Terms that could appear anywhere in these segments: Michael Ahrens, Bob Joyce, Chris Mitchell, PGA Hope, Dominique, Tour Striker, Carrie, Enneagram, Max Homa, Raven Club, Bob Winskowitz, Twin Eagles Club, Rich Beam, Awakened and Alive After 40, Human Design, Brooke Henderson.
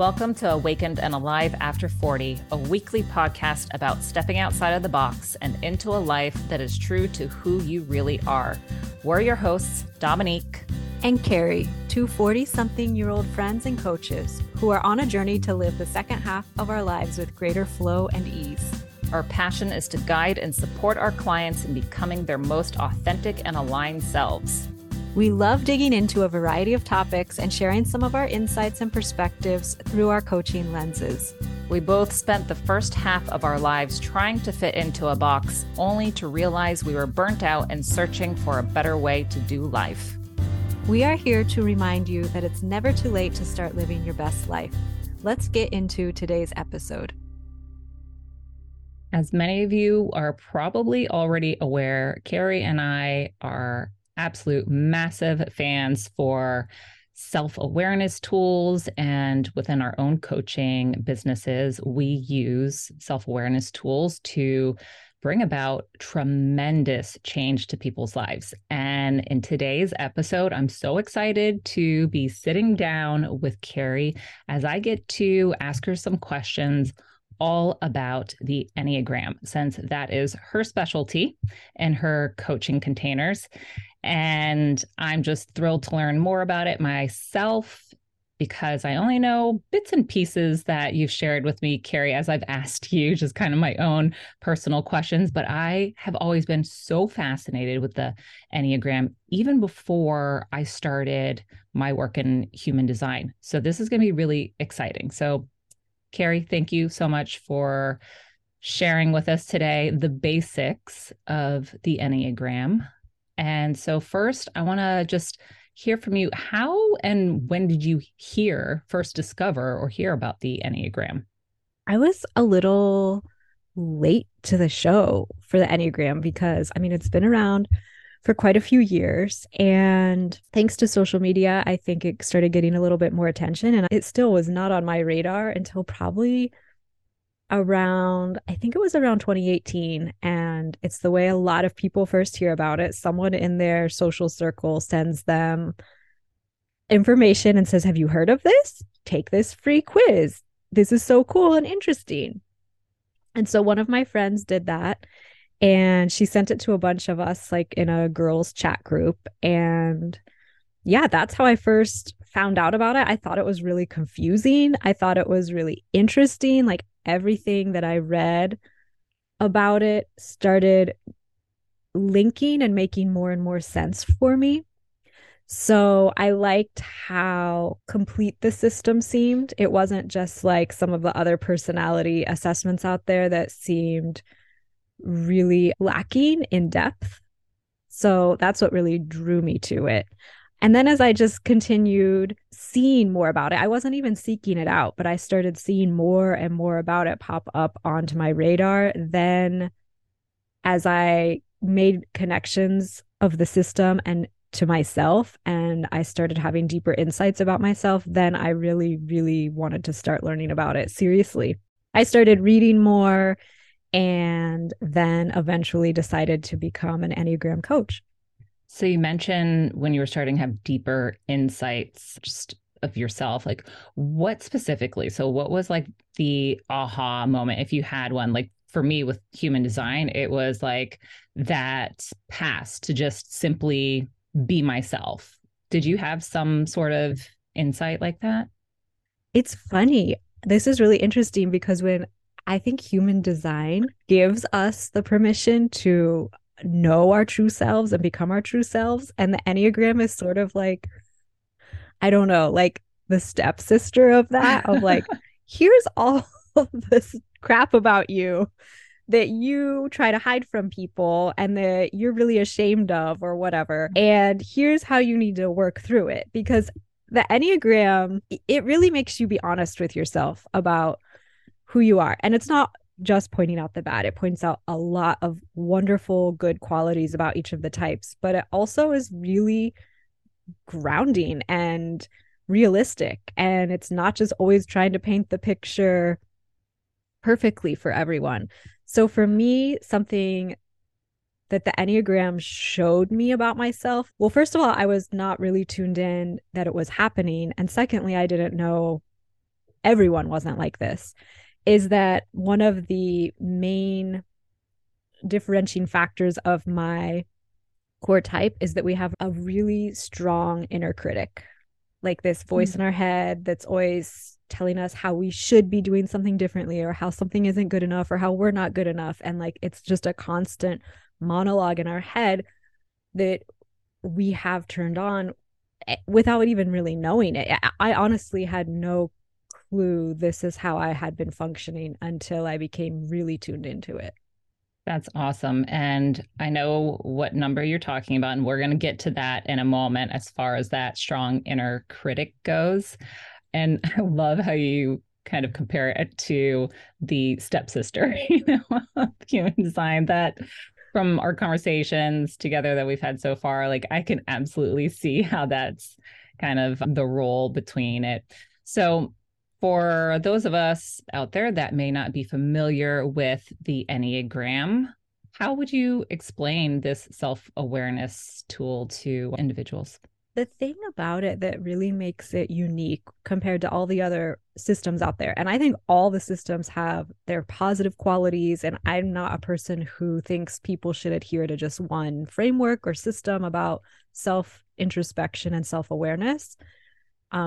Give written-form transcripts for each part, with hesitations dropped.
Welcome to Awakened and Alive After 40, a weekly podcast about stepping outside of the box and into a life that is true to who you really are. We're your hosts, Dominique and Carrie, two 40-something-year-old friends and coaches who are on a journey to live the second half of our lives with greater flow and ease. Our passion is to guide and support our clients in becoming their most authentic and aligned selves. We love digging into a variety of topics and sharing some of our insights and perspectives through our coaching lenses. We both spent the first half of our lives trying to fit into a box, only to realize we were burnt out and searching for a better way to do life. We are here to remind you that it's never too late to start living your best life. Let's get into today's episode. As many of you are probably already aware, Carrie and I are absolute massive fans for self-awareness tools, and within our own coaching businesses, we use self-awareness tools to bring about tremendous change to people's lives. And in today's episode, I'm so excited to be sitting down with Carrie as I get to ask her some questions all about the Enneagram, since that is her specialty and her coaching containers. And I'm just thrilled to learn more about it myself, because I only know bits and pieces that you've shared with me, Carrie, as I've asked you just kind of my own personal questions. But I have always been so fascinated with the Enneagram, even before I started my work in human design. So this is going to be really exciting. So Carrie, thank you so much for sharing with us today the basics of the Enneagram. And so first, I want to just hear from you. How and when did you first discover about the Enneagram? I was a little late to the show for the Enneagram because, it's been around for quite a few years. And thanks to social media, I think it started getting a little bit more attention. And it still was not on my radar until probably around 2018, and it's the way a lot of people first hear about it. Someone in their social circle sends them information and says, "Have you heard of this? Take this free quiz. This is so cool and interesting." And so one of my friends did that, and she sent it to a bunch of us, like in a girls' chat group. And yeah, that's how I first found out about it. I thought it was really confusing. I thought it was really interesting. Like, everything that I read about it started linking and making more and more sense for me. So I liked how complete the system seemed. It wasn't just like some of the other personality assessments out there that seemed really lacking in depth. So that's what really drew me to it. And then as I just continued seeing more about it, I wasn't even seeking it out, but I started seeing more and more about it pop up onto my radar. Then as I made connections of the system and to myself, and I started having deeper insights about myself, then I really, really wanted to start learning about it seriously. I started reading more and then eventually decided to become an Enneagram coach. So you mentioned when you were starting to have deeper insights just of yourself, like what specifically? So what was like the aha moment, if you had one? Like for me with human design, it was like that pass to just simply be myself. Did you have some sort of insight like that? It's funny. This is really interesting because when I think human design gives us the permission to know our true selves and become our true selves. And the Enneagram is sort of like, I don't know, like the stepsister of that, of like, here's all of this crap about you that you try to hide from people and that you're really ashamed of or whatever. And here's how you need to work through it. Because the Enneagram, it really makes you be honest with yourself about who you are. And it's not just pointing out the bad. It points out a lot of wonderful, good qualities about each of the types, but it also is really grounding and realistic. And it's not just always trying to paint the picture perfectly for everyone. So for me, something that the Enneagram showed me about myself, well, first of all, I was not really tuned in that it was happening. And secondly, I didn't know everyone wasn't like this, is that one of the main differentiating factors of my core type is that we have a really strong inner critic, like this voice in our head that's always telling us how we should be doing something differently, or how something isn't good enough, or how we're not good enough. And like, it's just a constant monologue in our head that we have turned on without even really knowing it. I honestly had no clue this is how I had been functioning until I became really tuned into it. That's awesome. And I know what number you're talking about, and we're going to get to that in a moment as far as that strong inner critic goes. And I love how you kind of compare it to the stepsister, you know, of Human Design. That from our conversations together that we've had so far, like I can absolutely see how that's kind of the role between it. So for those of us out there that may not be familiar with the Enneagram, how would you explain this self-awareness tool to individuals? The thing about it that really makes it unique compared to all the other systems out there, and I think all the systems have their positive qualities, and I'm not a person who thinks people should adhere to just one framework or system about self-introspection and self-awareness,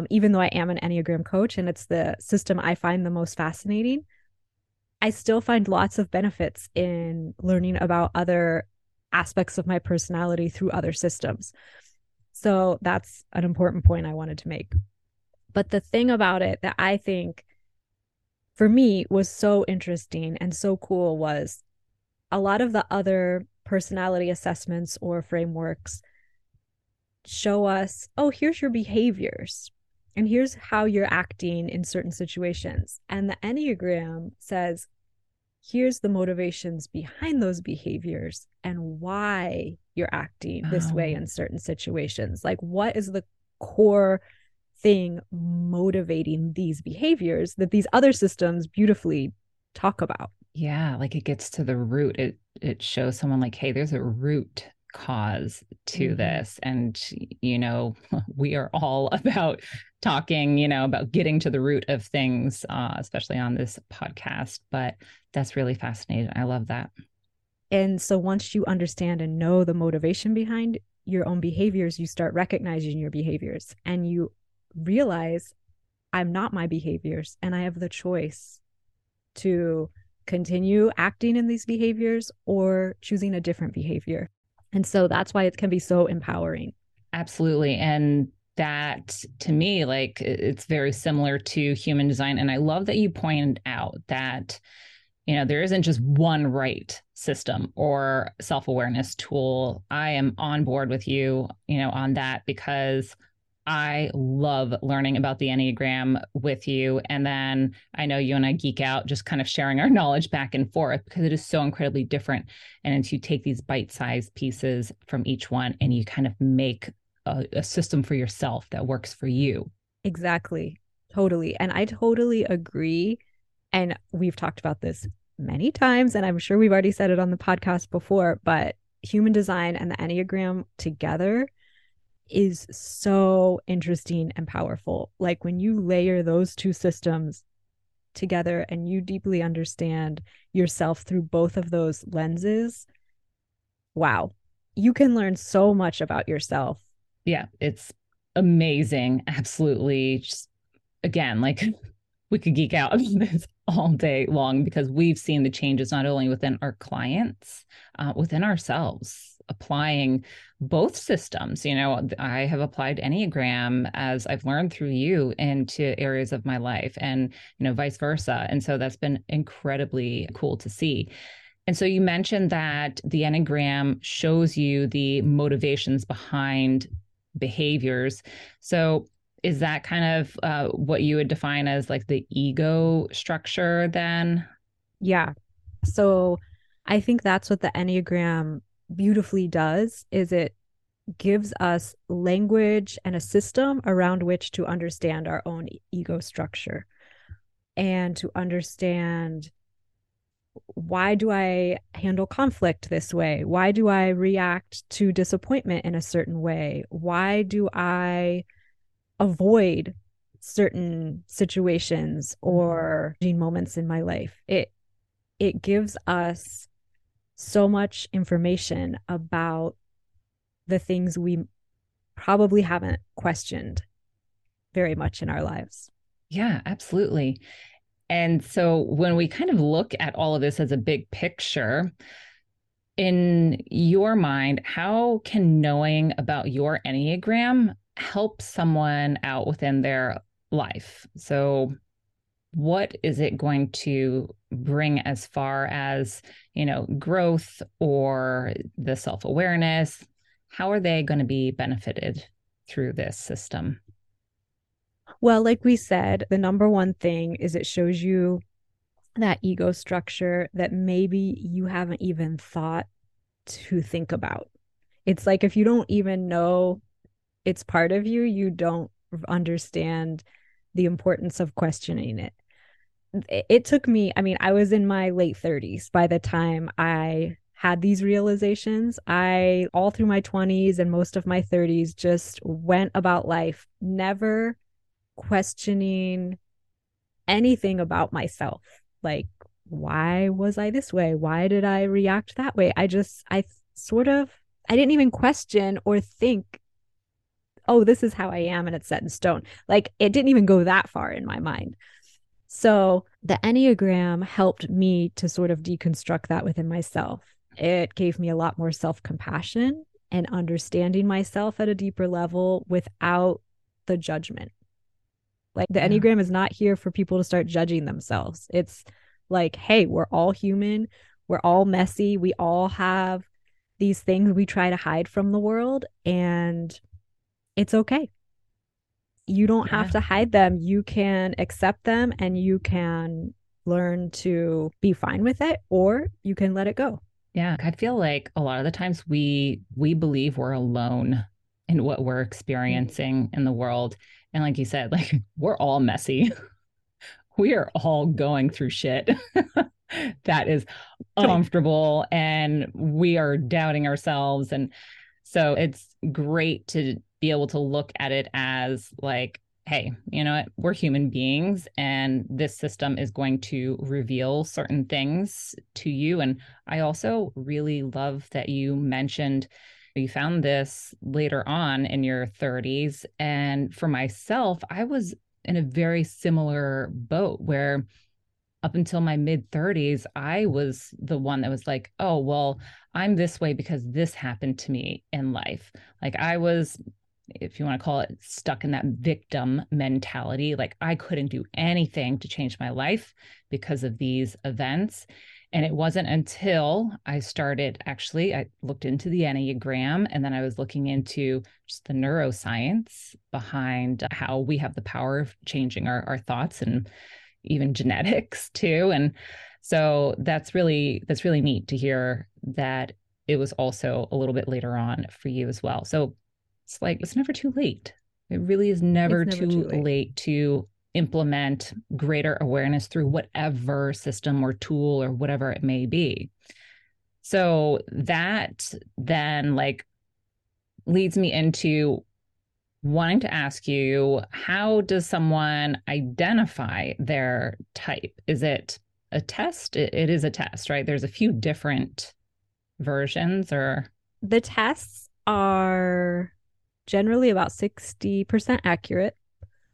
even though I am an Enneagram coach and it's the system I find the most fascinating. I still find lots of benefits in learning about other aspects of my personality through other systems. So that's an important point I wanted to make. But the thing about it that I think for me was so interesting and so cool was a lot of the other personality assessments or frameworks show us, oh, here's your behaviors and here's how you're acting in certain situations. And the Enneagram says, here's the motivations behind those behaviors and why you're acting this way in certain situations. Like, what is the core thing motivating these behaviors that these other systems beautifully talk about? Yeah, like it gets to the root. It shows someone like, hey, there's a root cause to this. And, you know, we are all about talking, you know, about getting to the root of things, especially on this podcast. But that's really fascinating. I love that. And so once you understand and know the motivation behind your own behaviors, you start recognizing your behaviors and you realize I'm not my behaviors and I have the choice to continue acting in these behaviors or choosing a different behavior. And so that's why it can be so empowering. Absolutely. And that to me, like it's very similar to Human Design. And I love that you pointed out that, you know, there isn't just one right system or self-awareness tool. I am on board with you, you know, on that, because I love learning about the Enneagram with you. And then I know you and I geek out just kind of sharing our knowledge back and forth because it is so incredibly different. And to take these bite-sized pieces from each one and you kind of make a system for yourself that works for you. Exactly. Totally. And I totally agree. And we've talked about this many times, and I'm sure we've already said it on the podcast before, but Human Design and the Enneagram together is so interesting and powerful. Like when you layer those two systems together and you deeply understand yourself through both of those lenses, wow, you can learn so much about yourself. Yeah, it's amazing. Absolutely. Just, again, like we could geek out on this all day long because we've seen the changes not only within our clients, within ourselves. Applying both systems. You know, I have applied Enneagram as I've learned through you into areas of my life and, you know, vice versa. And so that's been incredibly cool to see. And so you mentioned that the Enneagram shows you the motivations behind behaviors. So is that kind of what you would define as like the ego structure then? Yeah. So I think that's what the Enneagram beautifully does, is it gives us language and a system around which to understand our own ego structure and to understand, why do I handle conflict this way? Why do I react to disappointment in a certain way? Why do I avoid certain situations or moments in my life. It gives us so much information about the things we probably haven't questioned very much in our lives. Yeah, absolutely. And so when we kind of look at all of this as a big picture, in your mind, how can knowing about your Enneagram help someone out within their life? So what is it going to bring as far as, growth or the self-awareness? How are they going to be benefited through this system? Well, like we said, the number one thing is it shows you that ego structure that maybe you haven't even thought to think about. It's like if you don't even know it's part of you, you don't understand the importance of questioning it. It took me, I was in my late 30s by the time I had these realizations. I, all through my 20s and most of my 30s, just went about life never questioning anything about myself. Like, why was I this way? Why did I react that way? I didn't even question or think, oh, this is how I am and it's set in stone. Like, it didn't even go that far in my mind. So the Enneagram helped me to sort of deconstruct that within myself. It gave me a lot more self-compassion and understanding myself at a deeper level without the judgment. Like, the Enneagram is not here for people to start judging themselves. It's like, hey, we're all human. We're all messy. We all have these things we try to hide from the world, and it's okay. You don't have to hide them. You can accept them and you can learn to be fine with it, or you can let it go. Yeah. I feel like a lot of the times we believe we're alone in what we're experiencing in the world. And like you said, like, we're all messy. We are all going through shit that is uncomfortable, and we are doubting ourselves. And so it's great to be able to look at it as like, hey, you know what? We're human beings, and this system is going to reveal certain things to you. And I also really love that you mentioned you found this later on in your 30s. And for myself, I was in a very similar boat where up until my mid 30s, I was the one that was like, oh, well, I'm this way because this happened to me in life. Like, I was, if you want to call it, stuck in that victim mentality. Like, I couldn't do anything to change my life because of these events. And it wasn't until I started, actually, I looked into the Enneagram, and then I was looking into just the neuroscience behind how we have the power of changing our thoughts, and even genetics too. And so that's really neat to hear that it was also a little bit later on for you as well. So it's like, it's never too late. It really is never too late to implement greater awareness through whatever system or tool or whatever it may be. So that then leads me into wanting to ask you, how does someone identify their type? Is it a test? It is a test, right? There's a few different versions, or? The tests are generally about 60% accurate.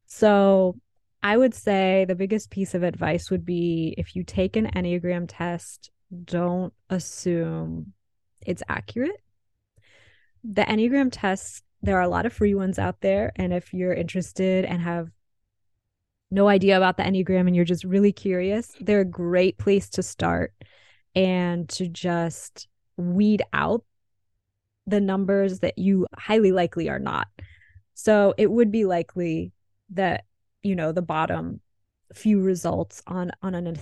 So I would say the biggest piece of advice would be, if you take an Enneagram test, don't assume it's accurate. The Enneagram tests, there are a lot of free ones out there. And if you're interested and have no idea about the Enneagram and you're just really curious, they're a great place to start and to just weed out the numbers that you highly likely are not. So it would be likely that the bottom few results on an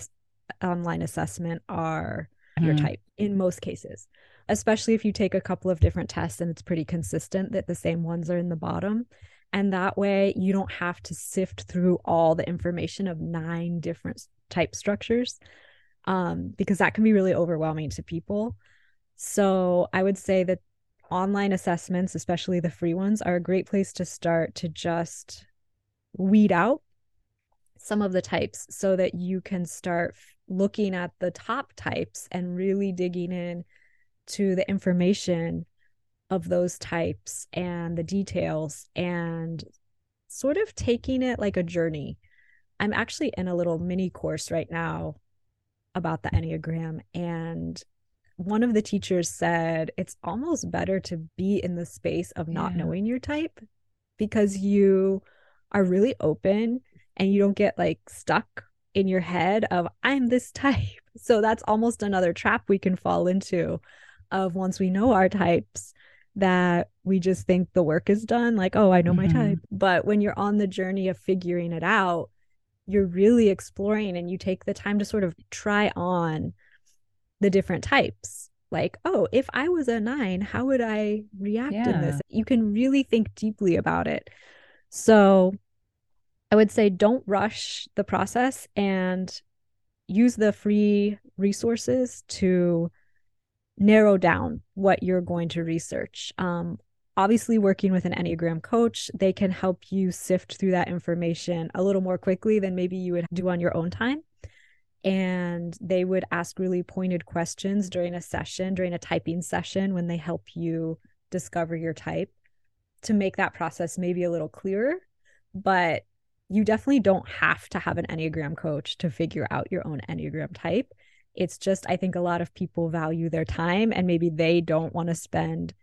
online assessment are your type in most cases, especially if you take a couple of different tests and it's pretty consistent that the same ones are in the bottom. And that way you don't have to sift through all the information of 9 different type structures, because that can be really overwhelming to people. So I would say that online assessments, especially the free ones, are a great place to start to just weed out some of the types so that you can start looking at the top types and really digging in to the information of those types and the details and sort of taking it like a journey. I'm actually in a little mini course right now about the Enneagram, and one of the teachers said it's almost better to be in the space of not knowing your type, because you are really open and you don't get like stuck in your head of I'm this type. So that's almost another trap we can fall into of once we know our types, that we just think the work is done. Like, oh, I know my type. But when you're on the journey of figuring it out, you're really exploring and you take the time to sort of try on the different types. Like, oh, if I was a 9, how would I react in this? You can really think deeply about it. So I would say don't rush the process and use the free resources to narrow down what you're going to research. Obviously, working with an Enneagram coach, they can help you sift through that information a little more quickly than maybe you would do on your own time. And they would ask really pointed questions during a session, during a typing session, when they help you discover your type, to make that process maybe a little clearer. But you definitely don't have to have an Enneagram coach to figure out your own Enneagram type. It's just, I think a lot of people value their time and maybe they don't want to spend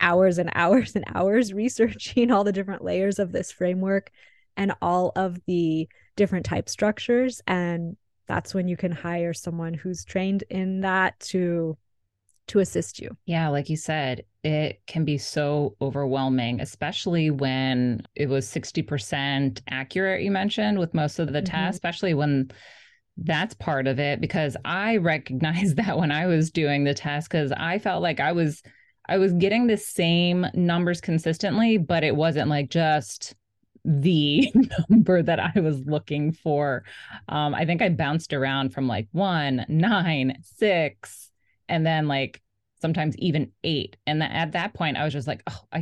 hours and hours and hours researching all the different layers of this framework and all of the different type structures. And that's when you can hire someone who's trained in that to assist you. Yeah, like you said, it can be so overwhelming, especially when it was 60% accurate, you mentioned, with most of the tests, especially when that's part of it, because I recognized that when I was doing the test, because I felt like I was getting the same numbers consistently, but it wasn't like just the number that I was looking for. I think I bounced around from like 1, 9, 6, and then like sometimes even 8. And at that point I was just like, oh, I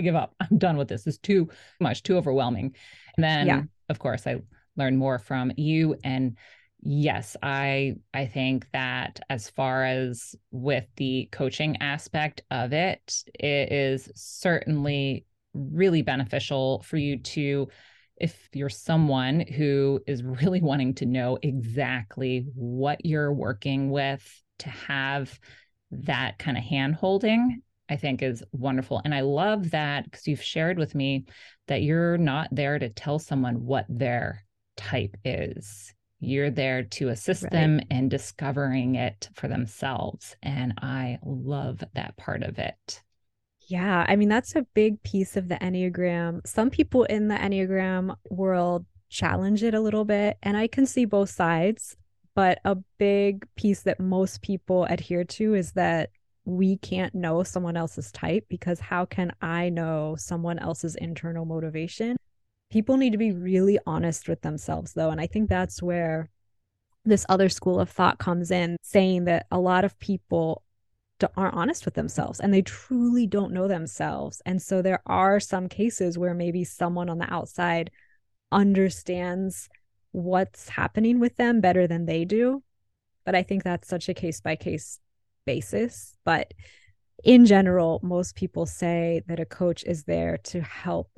give up. I'm done with this. It's too much, too overwhelming. And then of course I learned more from you. And yes, I think that as far as with the coaching aspect of it, it is certainly really beneficial for you to, if you're someone who is really wanting to know exactly what you're working with, to have that kind of hand holding, I think is wonderful. And I love that, because you've shared with me that you're not there to tell someone what their type is. You're there to assist them in discovering it for themselves. And I love that part of it. Yeah, I mean, that's a big piece of the Enneagram. Some people in the Enneagram world challenge it a little bit, and I can see both sides, but a big piece that most people adhere to is that we can't know someone else's type, because how can I know someone else's internal motivation? People need to be really honest with themselves, though, and I think that's where this other school of thought comes in, saying that a lot of people aren't honest with themselves and they truly don't know themselves. And so there are some cases where maybe someone on the outside understands what's happening with them better than they do. But I think that's such a case by case basis. But in general, most people say that a coach is there to help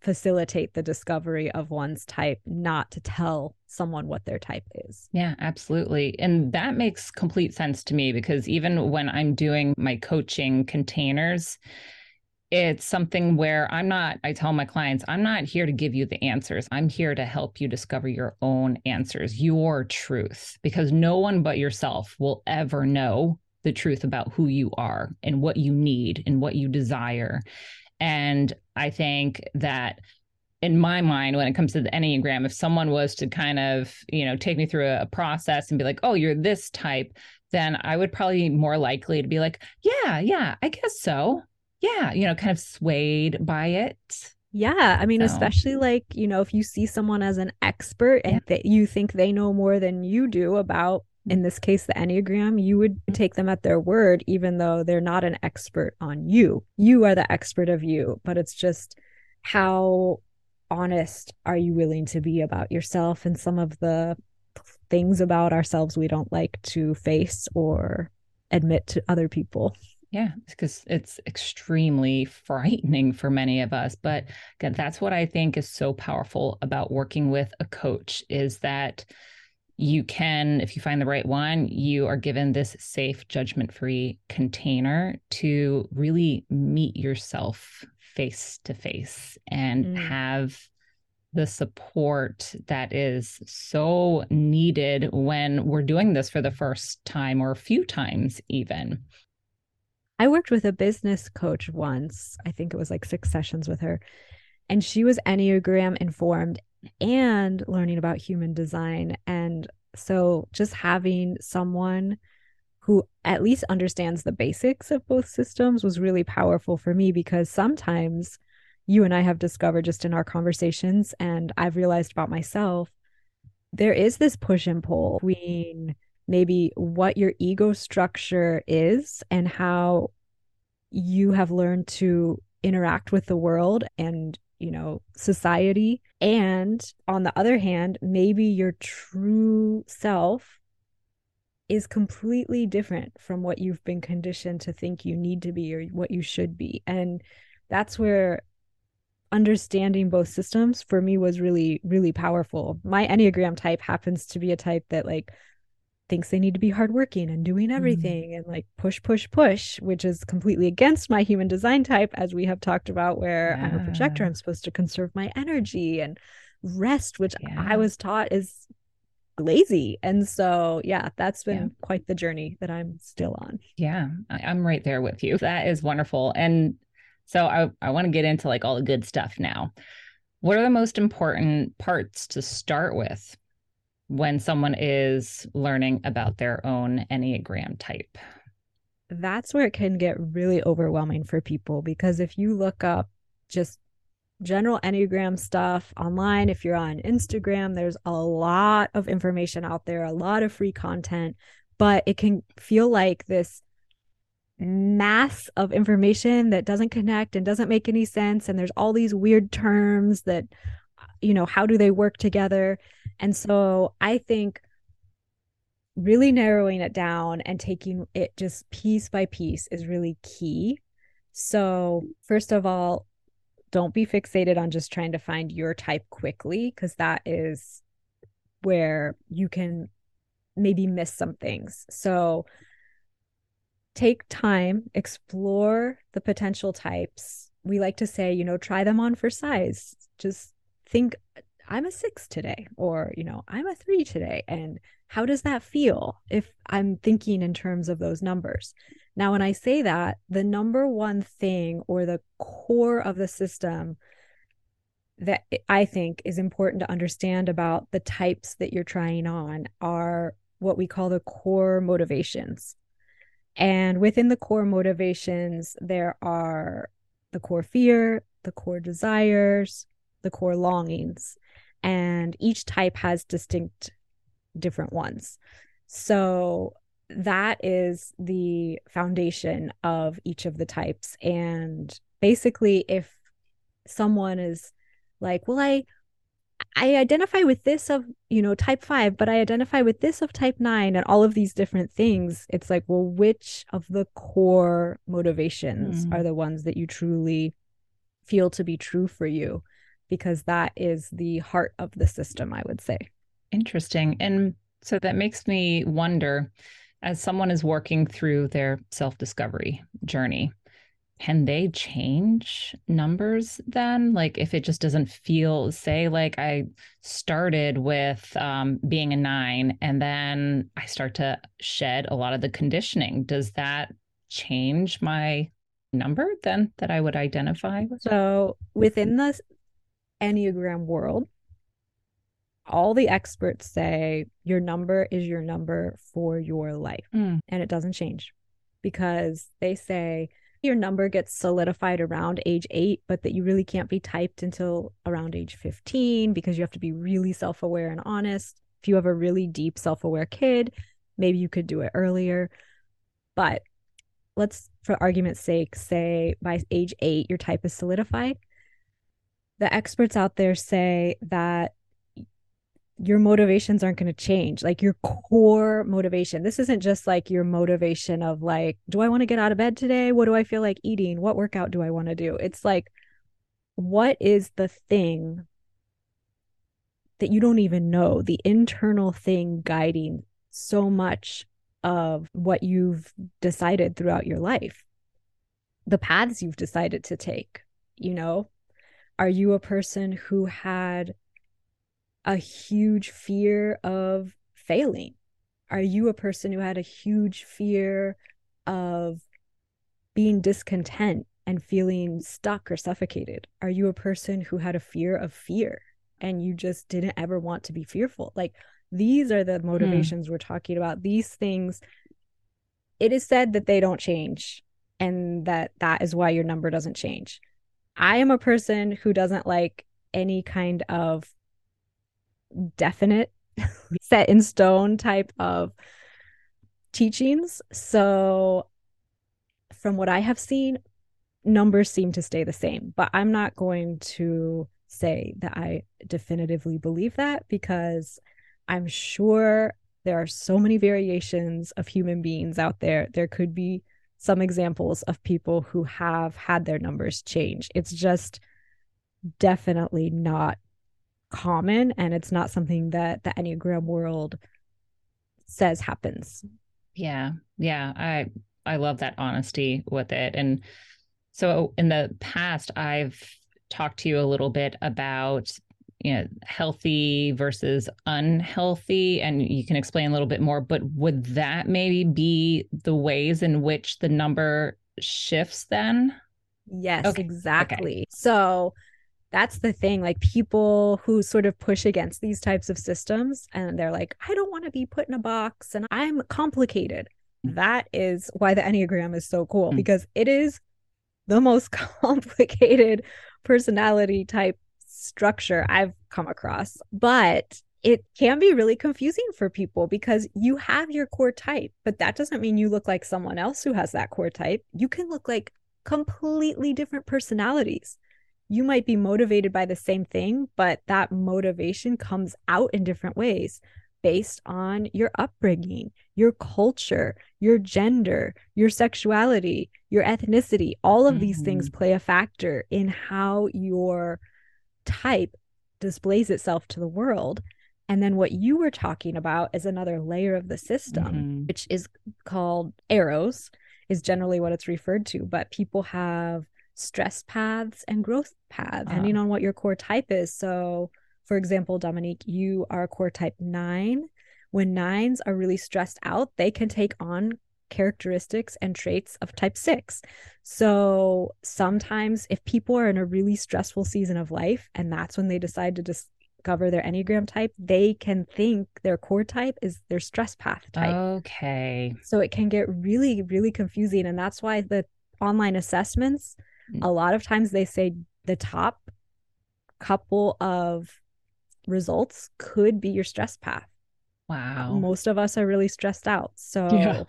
facilitate the discovery of one's type, not to tell someone what their type is. Yeah, absolutely. And that makes complete sense to me, because even when I'm doing my coaching containers, it's something where I tell my clients, I'm not here to give you the answers. I'm here to help you discover your own answers, your truth, because no one but yourself will ever know the truth about who you are and what you need and what you desire. And I think that in my mind, when it comes to the Enneagram, if someone was to kind of, take me through a process and be like, oh, you're this type, then I would probably be more likely to be like, yeah, I guess so. Yeah. Kind of swayed by it. Yeah. I mean, especially like, if you see someone as an expert and that you think they know more than you do about, in this case, the Enneagram, you would take them at their word, even though they're not an expert on you. You are the expert of you, but it's just how honest are you willing to be about yourself and some of the things about ourselves we don't like to face or admit to other people. Yeah, because it's extremely frightening for many of us. But again, that's what I think is so powerful about working with a coach is that you can, if you find the right one, you are given this safe, judgment-free container to really meet yourself face to face and have the support that is so needed when we're doing this for the first time or a few times even. I worked with a business coach once, I think it was like 6 sessions with her, and she was Enneagram informed and learning about human design. And so just having someone who at least understands the basics of both systems was really powerful for me, because sometimes you and I have discovered just in our conversations, and I've realized about myself, there is this push and pull between maybe what your ego structure is and how you have learned to interact with the world and, you know, society. And on the other hand, maybe your true self is completely different from what you've been conditioned to think you need to be or what you should be. And that's where understanding both systems for me was really, really powerful. My Enneagram type happens to be a type that like thinks they need to be hardworking and doing everything and like push, which is completely against my human design type, as we have talked about, where I'm a projector. I'm supposed to conserve my energy and rest, which I was taught is lazy. And so, yeah, that's been quite the journey that I'm still on. Yeah, I'm right there with you. That is wonderful. And so I want to get into like all the good stuff now. What are the most important parts to start with when someone is learning about their own Enneagram type? That's where it can get really overwhelming for people, because if you look up just general Enneagram stuff online, if you're on Instagram, there's a lot of information out there, a lot of free content, but it can feel like this mass of information that doesn't connect and doesn't make any sense. And there's all these weird terms that, you know, how do they work together? And so I think really narrowing it down and taking it just piece by piece is really key. So first of all, don't be fixated on just trying to find your type quickly, because that is where you can maybe miss some things. So take time, explore the potential types. We like to say, you know, try them on for size. Just think, I'm a 6 today, or, you know, I'm a 3 today. And how does that feel if I'm thinking in terms of those numbers? Now, when I say that, the number one thing or the core of the system that I think is important to understand about the types that you're trying on are what we call the core motivations. And within the core motivations, there are the core fear, the core desires, the core longings, and each type has distinct different ones. So that is the foundation of each of the types. And basically, if someone is like, well, I identify with this of, you know, type 5, but I identify with this of type 9 and all of these different things. It's like, well, which of the core motivations are the ones that you truly feel to be true for you? Because that is the heart of the system, I would say. Interesting. And so that makes me wonder, as someone is working through their self-discovery journey, can they change numbers then? Like if it just doesn't feel, say like I started with being a 9 and then I start to shed a lot of the conditioning, does that change my number then that I would identify with? So within the Enneagram world, all the experts say your number is your number for your life and it doesn't change, because they say your number gets solidified around age 8, but that you really can't be typed until around age 15, because you have to be really self-aware and honest. If you have a really deep self-aware kid, maybe you could do it earlier. But let's, for argument's sake, say by age 8, your type is solidified. the experts out there say that your motivations aren't going to change, like your core motivation. This isn't just like your motivation of like, do I want to get out of bed today? What do I feel like eating? What workout do I want to do? It's like, what is the thing that you don't even know, the internal thing guiding so much of what you've decided throughout your life, the paths you've decided to take, you know? Are you a person who had a huge fear of failing? Are you a person who had a huge fear of being discontent and feeling stuck or suffocated? Are you a person who had a fear of fear and you just didn't ever want to be fearful? Like, these are the motivations we're talking about. These things, it is said that they don't change and that is why your number doesn't change. I am a person who doesn't like any kind of definite set in stone type of teachings. So from what I have seen, numbers seem to stay the same, but I'm not going to say that I definitively believe that, because I'm sure there are so many variations of human beings out there. There could be some examples of people who have had their numbers change. It's just definitely not common, and it's not something that the Enneagram world says happens. Yeah. I love that honesty with it. And so in the past, I've talked to you a little bit about, you know, healthy versus unhealthy, and you can explain a little bit more, but would that maybe be the ways in which the number shifts then? Yes, okay. Exactly. Okay. So that's the thing, like people who sort of push against these types of systems and they're like, I don't want to be put in a box and I'm complicated. Mm-hmm. That is why the Enneagram is so cool, because it is the most complicated personality type structure I've come across. But it can be really confusing for people because you have your core type, but that doesn't mean you look like someone else who has that core type. You can look like completely different personalities. You might be motivated by the same thing, but that motivation comes out in different ways based on your upbringing, your culture, your gender, your sexuality, your ethnicity. All of these things play a factor in how your type displays itself to the world. And then what you were talking about is another layer of the system, which is called arrows, is generally what it's referred to. But people have stress paths and growth paths, depending on what your core type is. So for example, Dominique, you are core type 9. When 9s are really stressed out, they can take on characteristics and traits of type 6. So sometimes if people are in a really stressful season of life, and that's when they decide to discover their Enneagram type, they can think their core type is their stress path type. Okay. So it can get really, really confusing. And that's why the online assessments, a lot of times they say the top couple of results could be your stress path. Wow. Most of us are really stressed out. So yeah.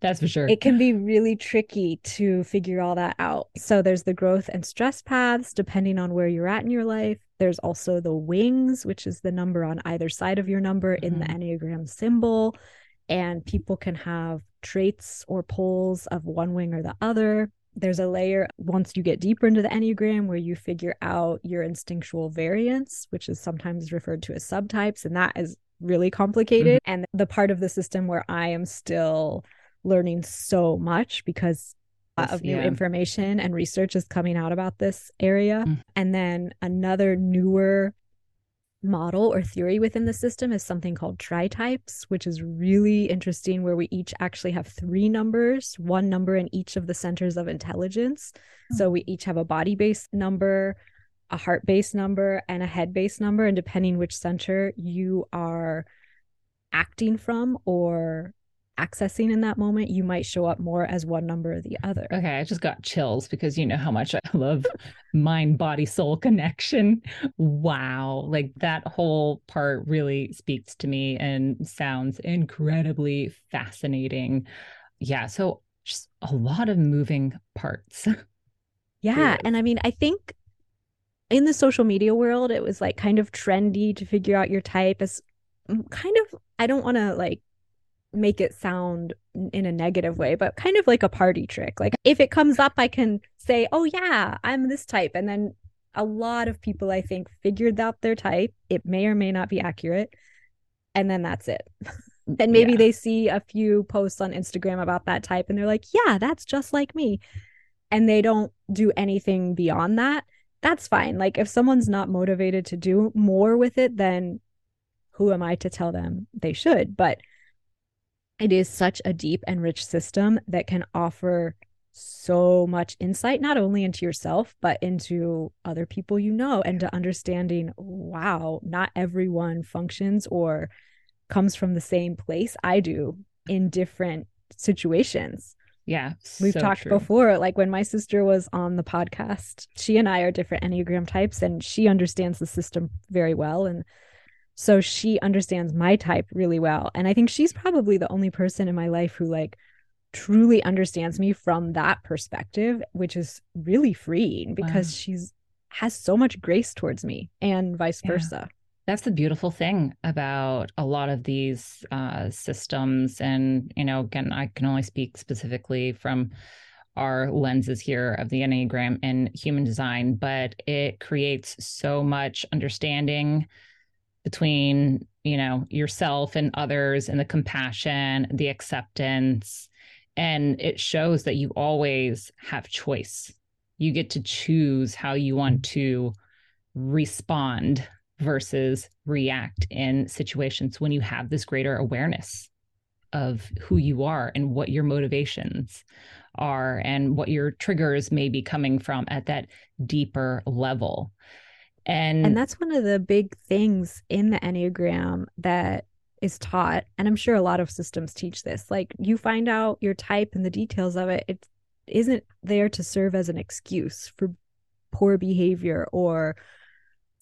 That's for sure. It can be really tricky to figure all that out. So there's the growth and stress paths, depending on where you're at in your life. There's also the wings, which is the number on either side of your number in the Enneagram symbol. And people can have traits or poles of one wing or the other. There's a layer once you get deeper into the Enneagram where you figure out your instinctual variance, which is sometimes referred to as subtypes, and that is really complicated. And the part of the system where I am still learning so much because of new information and research is coming out about this area. And then another newer model or theory within the system is something called tri-types, which is really interesting, where we each actually have 3 numbers, one number in each of the centers of intelligence. So we each have a body-based number, a heart-based number, and a head-based number. And depending which center you are acting from or accessing in that moment, you might show up more as one number or the other. Okay, I just got chills because you know how much I love mind, body, soul connection. Wow. Like that whole part really speaks to me and sounds incredibly fascinating. Yeah. So just a lot of moving parts. Yeah. Really. And I mean, I think in the social media world, it was like kind of trendy to figure out your type as kind of, I don't want to like make it sound in a negative way, but kind of like a party trick. Like if it comes up, I can say, oh yeah, I'm this type. And then a lot of people, I think, figured out their type. It may or may not be accurate. And then that's it. Then maybe they see a few posts on Instagram about that type and they're like, yeah, that's just like me. And they don't do anything beyond that. That's fine. Like if someone's not motivated to do more with it, then who am I to tell them they should? But it is such a deep and rich system that can offer so much insight, not only into yourself, but into other people you know, and to understanding, wow, not everyone functions or comes from the same place I do in different situations. Yeah. We've talked before, like when my sister was on the podcast, she and I are different Enneagram types and she understands the system very well. And so she understands my type really well. And I think she's probably the only person in my life who like truly understands me from that perspective, which is really freeing because she has so much grace towards me and vice versa. That's the beautiful thing about a lot of these systems. And, you know, again, I can only speak specifically from our lenses here of the Enneagram and Human Design, but it creates so much understanding between, you know, yourself and others, and the compassion, the acceptance. And it shows that you always have choice. You get to choose how you want to respond versus react in situations when you have this greater awareness of who you are and what your motivations are and what your triggers may be coming from at that deeper level. And that's one of the big things in the Enneagram that is taught, and I'm sure a lot of systems teach this, like you find out your type and the details of it. It isn't there to serve as an excuse for poor behavior or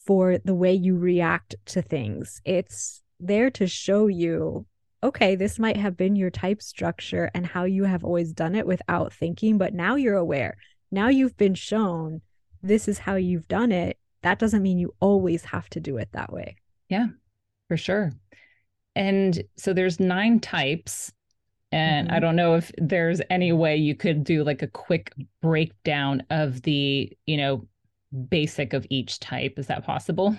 for the way you react to things. It's there to show you, okay, this might have been your type structure and how you have always done it without thinking, but now you're aware. Now you've been shown this is how you've done it. That doesn't mean you always have to do it that way. Yeah, for sure. And so there's 9 types, and I don't know if there's any way you could do like a quick breakdown of the, you know, basic of each type. Is that possible?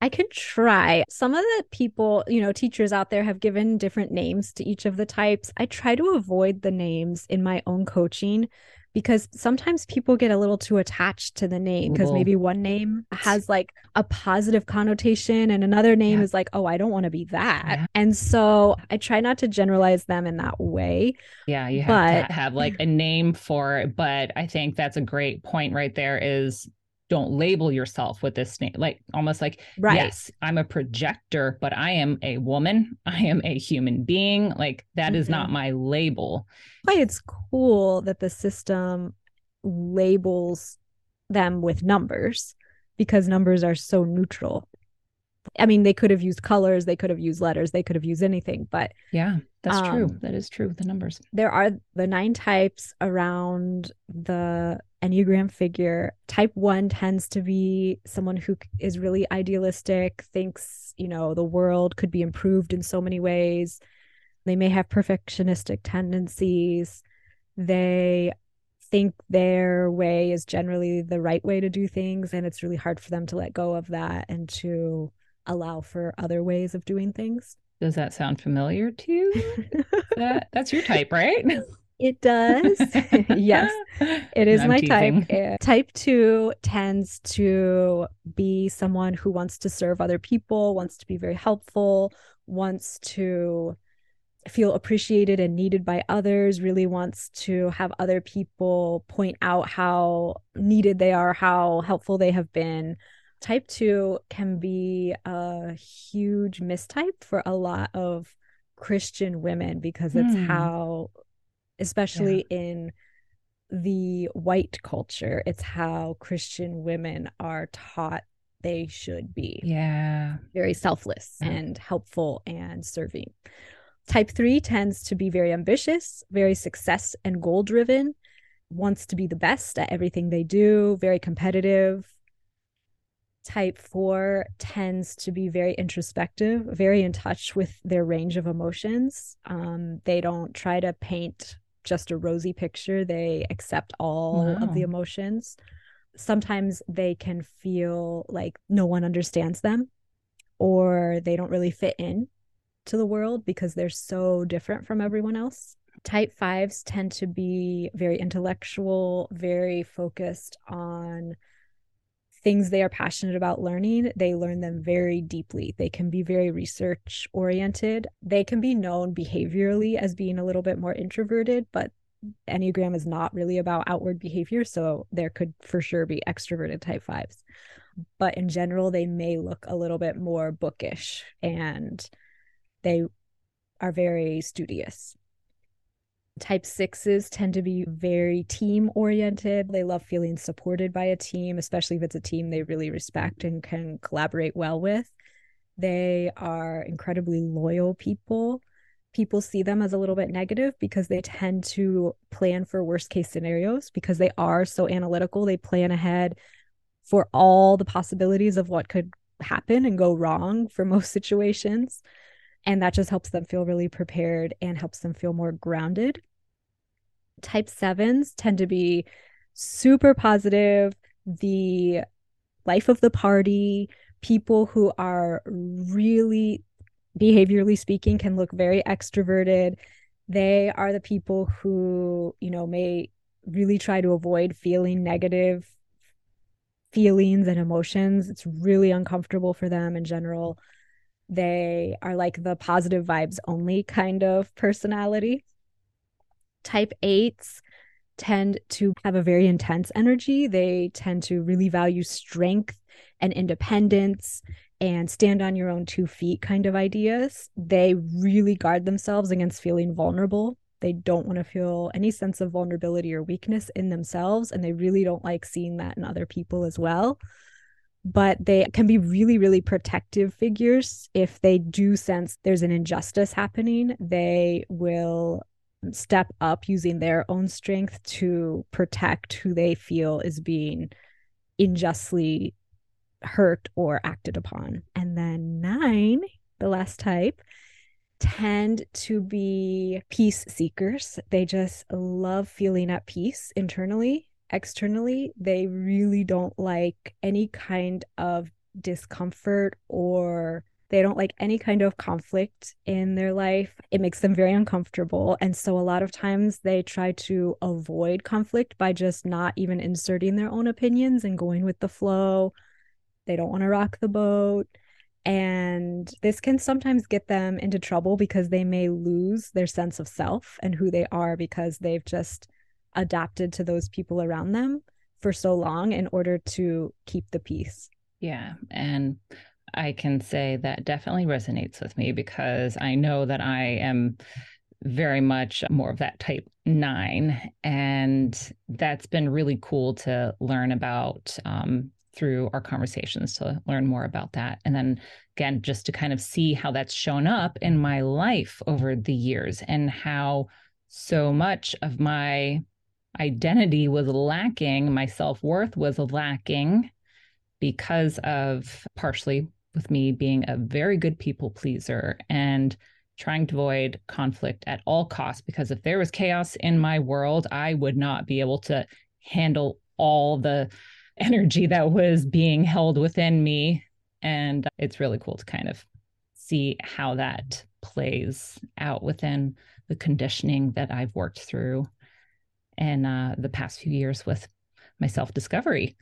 I could try. Some of the people, you know, teachers out there have given different names to each of the types. I try to avoid the names in my own coaching because sometimes people get a little too attached to the name because maybe one name has like a positive connotation and another name is like, oh, I don't want to be that. Yeah. And so I try not to generalize them in that way. Yeah, you have to have like a name for it. But I think that's a great point right there is don't label yourself with this name. Like almost like, yes, I'm a projector, but I am a woman. I am a human being. Like that is not my label. Why it's cool that the system labels them with numbers because numbers are so neutral. I mean, they could have used colors, they could have used letters, they could have used anything, but yeah, that's true. That is true with the numbers. There are the 9 types around the Enneagram figure. Type 1 tends to be someone who is really idealistic, thinks, you know, the world could be improved in so many ways. They may have perfectionistic tendencies. They think their way is generally the right way to do things, and it's really hard for them to let go of that and to allow for other ways of doing things. Does that sound familiar to you? That's your type, right? It does. Yes, it is my teasing. Type. Type 2 tends to be someone who wants to serve other people, wants to be very helpful, wants to feel appreciated and needed by others, really wants to have other people point out how needed they are, how helpful they have been. Type 2 can be a huge mistype for a lot of Christian women because it's how, especially in the white culture, it's how Christian women are taught they should be. Yeah. Very selfless and helpful and serving. Type 3 tends to be very ambitious, very success and goal driven, wants to be the best at everything they do, very competitive. Type 4 tends to be very introspective, very in touch with their range of emotions. They don't try to paint just a rosy picture. They accept all of the emotions. Sometimes they can feel like no one understands them, or they don't really fit in to the world because they're so different from everyone else. Type 5s tend to be very intellectual, very focused on things they are passionate about learning. They learn them very deeply. They can be very research oriented. They can be known behaviorally as being a little bit more introverted, but Enneagram is not really about outward behavior, so there could for sure be extroverted type 5s. But in general, they may look a little bit more bookish, and they are very studious. Type 6s tend to be very team oriented. They love feeling supported by a team, especially if it's a team they really respect and can collaborate well with. They are incredibly loyal people. People see them as a little bit negative because they tend to plan for worst case scenarios because they are so analytical. They plan ahead for all the possibilities of what could happen and go wrong for most situations. And that just helps them feel really prepared and helps them feel more grounded. Type 7s tend to be super positive, the life of the party, people who are really, behaviorally speaking, can look very extroverted. They are the people who, you know, may really try to avoid feeling negative feelings and emotions. It's really uncomfortable for them in general. They are like the positive vibes only kind of personality. Type 8s tend to have a very intense energy. They tend to really value strength and independence and stand on your own 2 feet kind of ideas. They really guard themselves against feeling vulnerable. They don't want to feel any sense of vulnerability or weakness in themselves, and they really don't like seeing that in other people as well. But they can be really, really protective figures. If they do sense there's an injustice happening, they will step up using their own strength to protect who they feel is being unjustly hurt or acted upon. And then 9, the last type, tend to be peace seekers. They just love feeling at peace internally. Externally, they really don't like any kind of discomfort, or they don't like any kind of conflict in their life. It makes them very uncomfortable. And so a lot of times they try to avoid conflict by just not even inserting their own opinions and going with the flow. They don't want to rock the boat. And this can sometimes get them into trouble because they may lose their sense of self and who they are because they've just adapted to those people around them for so long in order to keep the peace. Yeah. And I can say that definitely resonates with me because I know that I am very much more of that type 9. And that's been really cool to learn about through our conversations, to learn more about that. And then again, just to kind of see how that's shown up in my life over the years and how so much of my identity was lacking, my self-worth was lacking because of partially with me being a very good people pleaser and trying to avoid conflict at all costs, because if there was chaos in my world, I would not be able to handle all the energy that was being held within me. And it's really cool to kind of see how that plays out within the conditioning that I've worked through in the past few years with my self-discovery.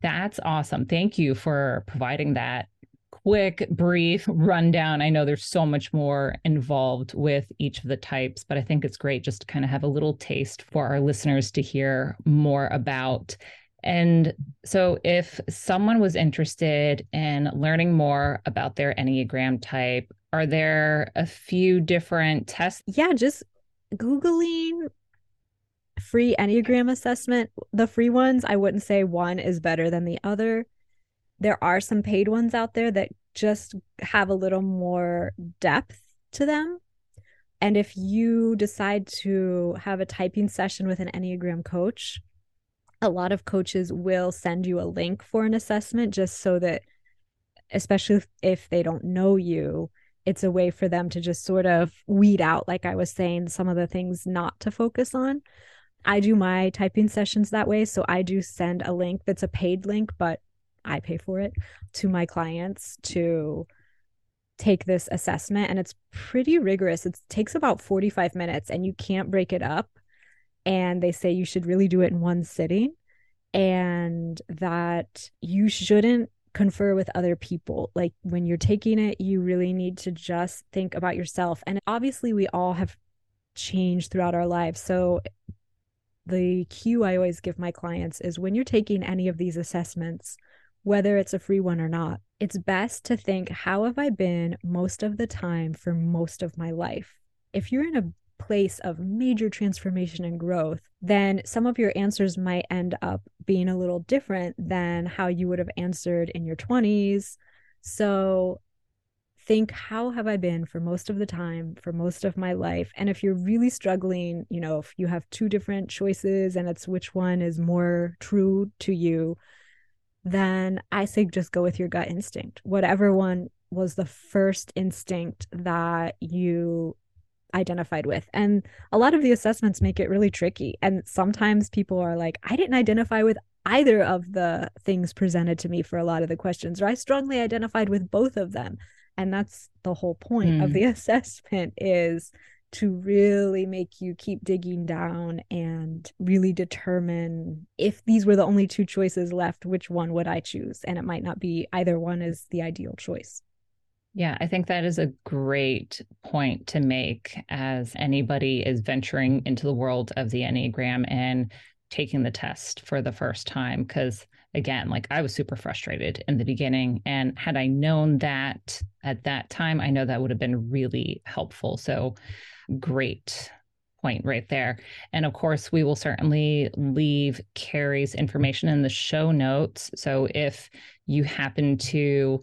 That's awesome. Thank you for providing that quick, brief rundown. I know there's so much more involved with each of the types, but I think it's great just to kind of have a little taste for our listeners to hear more about. And so if someone was interested in learning more about their Enneagram type, are there a few different tests? Yeah, just Googling free Enneagram assessment, the free ones. I wouldn't say one is better than the other. There are some paid ones out there that just have a little more depth to them. And if you decide to have a typing session with an Enneagram coach, a lot of coaches will send you a link for an assessment just so that, especially if they don't know you, it's a way for them to just sort of weed out, like I was saying, some of the things not to focus on. I do my typing sessions that way. So I do send a link that's a paid link, but I pay for it, to my clients to take this assessment. And it's pretty rigorous. It takes about 45 minutes and you can't break it up. And they say you should really do it in one sitting and that you shouldn't confer with other people. Like when you're taking it, you really need to just think about yourself. And obviously we all have changed throughout our lives. So the cue I always give my clients is when you're taking any of these assessments, whether it's a free one or not, it's best to think, how have I been most of the time for most of my life? If you're in a place of major transformation and growth, then some of your answers might end up being a little different than how you would have answered in your 20s. So think, how have I been for most of the time, for most of my life? And if you're really struggling, you know, if you have two different choices and it's which one is more true to you, then I say just go with your gut instinct. Whatever one was the first instinct that you identified with. And a lot of the assessments make it really tricky. And sometimes people are like, I didn't identify with either of the things presented to me for a lot of the questions, or I strongly identified with both of them. And that's the whole point of the assessment, is to really make you keep digging down and really determine, if these were the only two choices left, which one would I choose? And it might not be either one is the ideal choice. Yeah, I think that is a great point to make as anybody is venturing into the world of the Enneagram and taking the test for the first time. Because again, like I was super frustrated in the beginning, and had I known that at that time, I know that would have been really helpful. So great point right there. And of course, we will certainly leave Carrie's information in the show notes. So if you happen to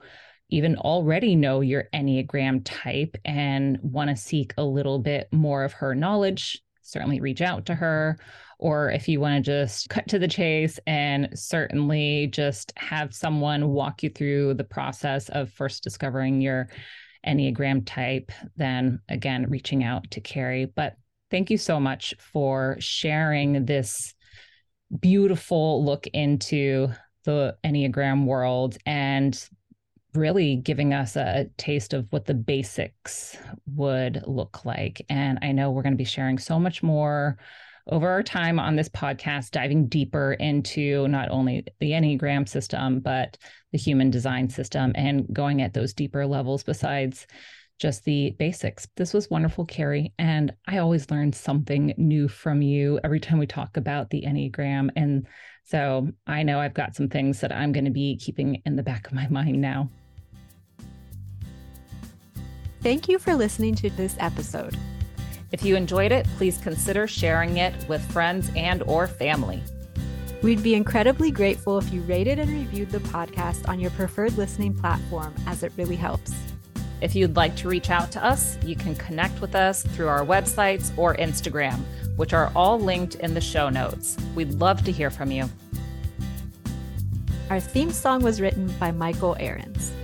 even already know your Enneagram type and want to seek a little bit more of her knowledge, certainly reach out to her. Or if you want to just cut to the chase and certainly just have someone walk you through the process of first discovering your Enneagram type, then again, reaching out to Carrie. But thank you so much for sharing this beautiful look into the Enneagram world and really giving us a taste of what the basics would look like. And I know we're going to be sharing so much more over our time on this podcast, diving deeper into not only the Enneagram system, but the human design system and going at those deeper levels besides just the basics. This was wonderful, Carrie. And I always learn something new from you every time we talk about the Enneagram. And so I know I've got some things that I'm going to be keeping in the back of my mind now. Thank you for listening to this episode. If you enjoyed it, please consider sharing it with friends and or family. We'd be incredibly grateful if you rated and reviewed the podcast on your preferred listening platform, as it really helps. If you'd like to reach out to us, you can connect with us through our websites or Instagram, which are all linked in the show notes. We'd love to hear from you. Our theme song was written by Michael Ahrens.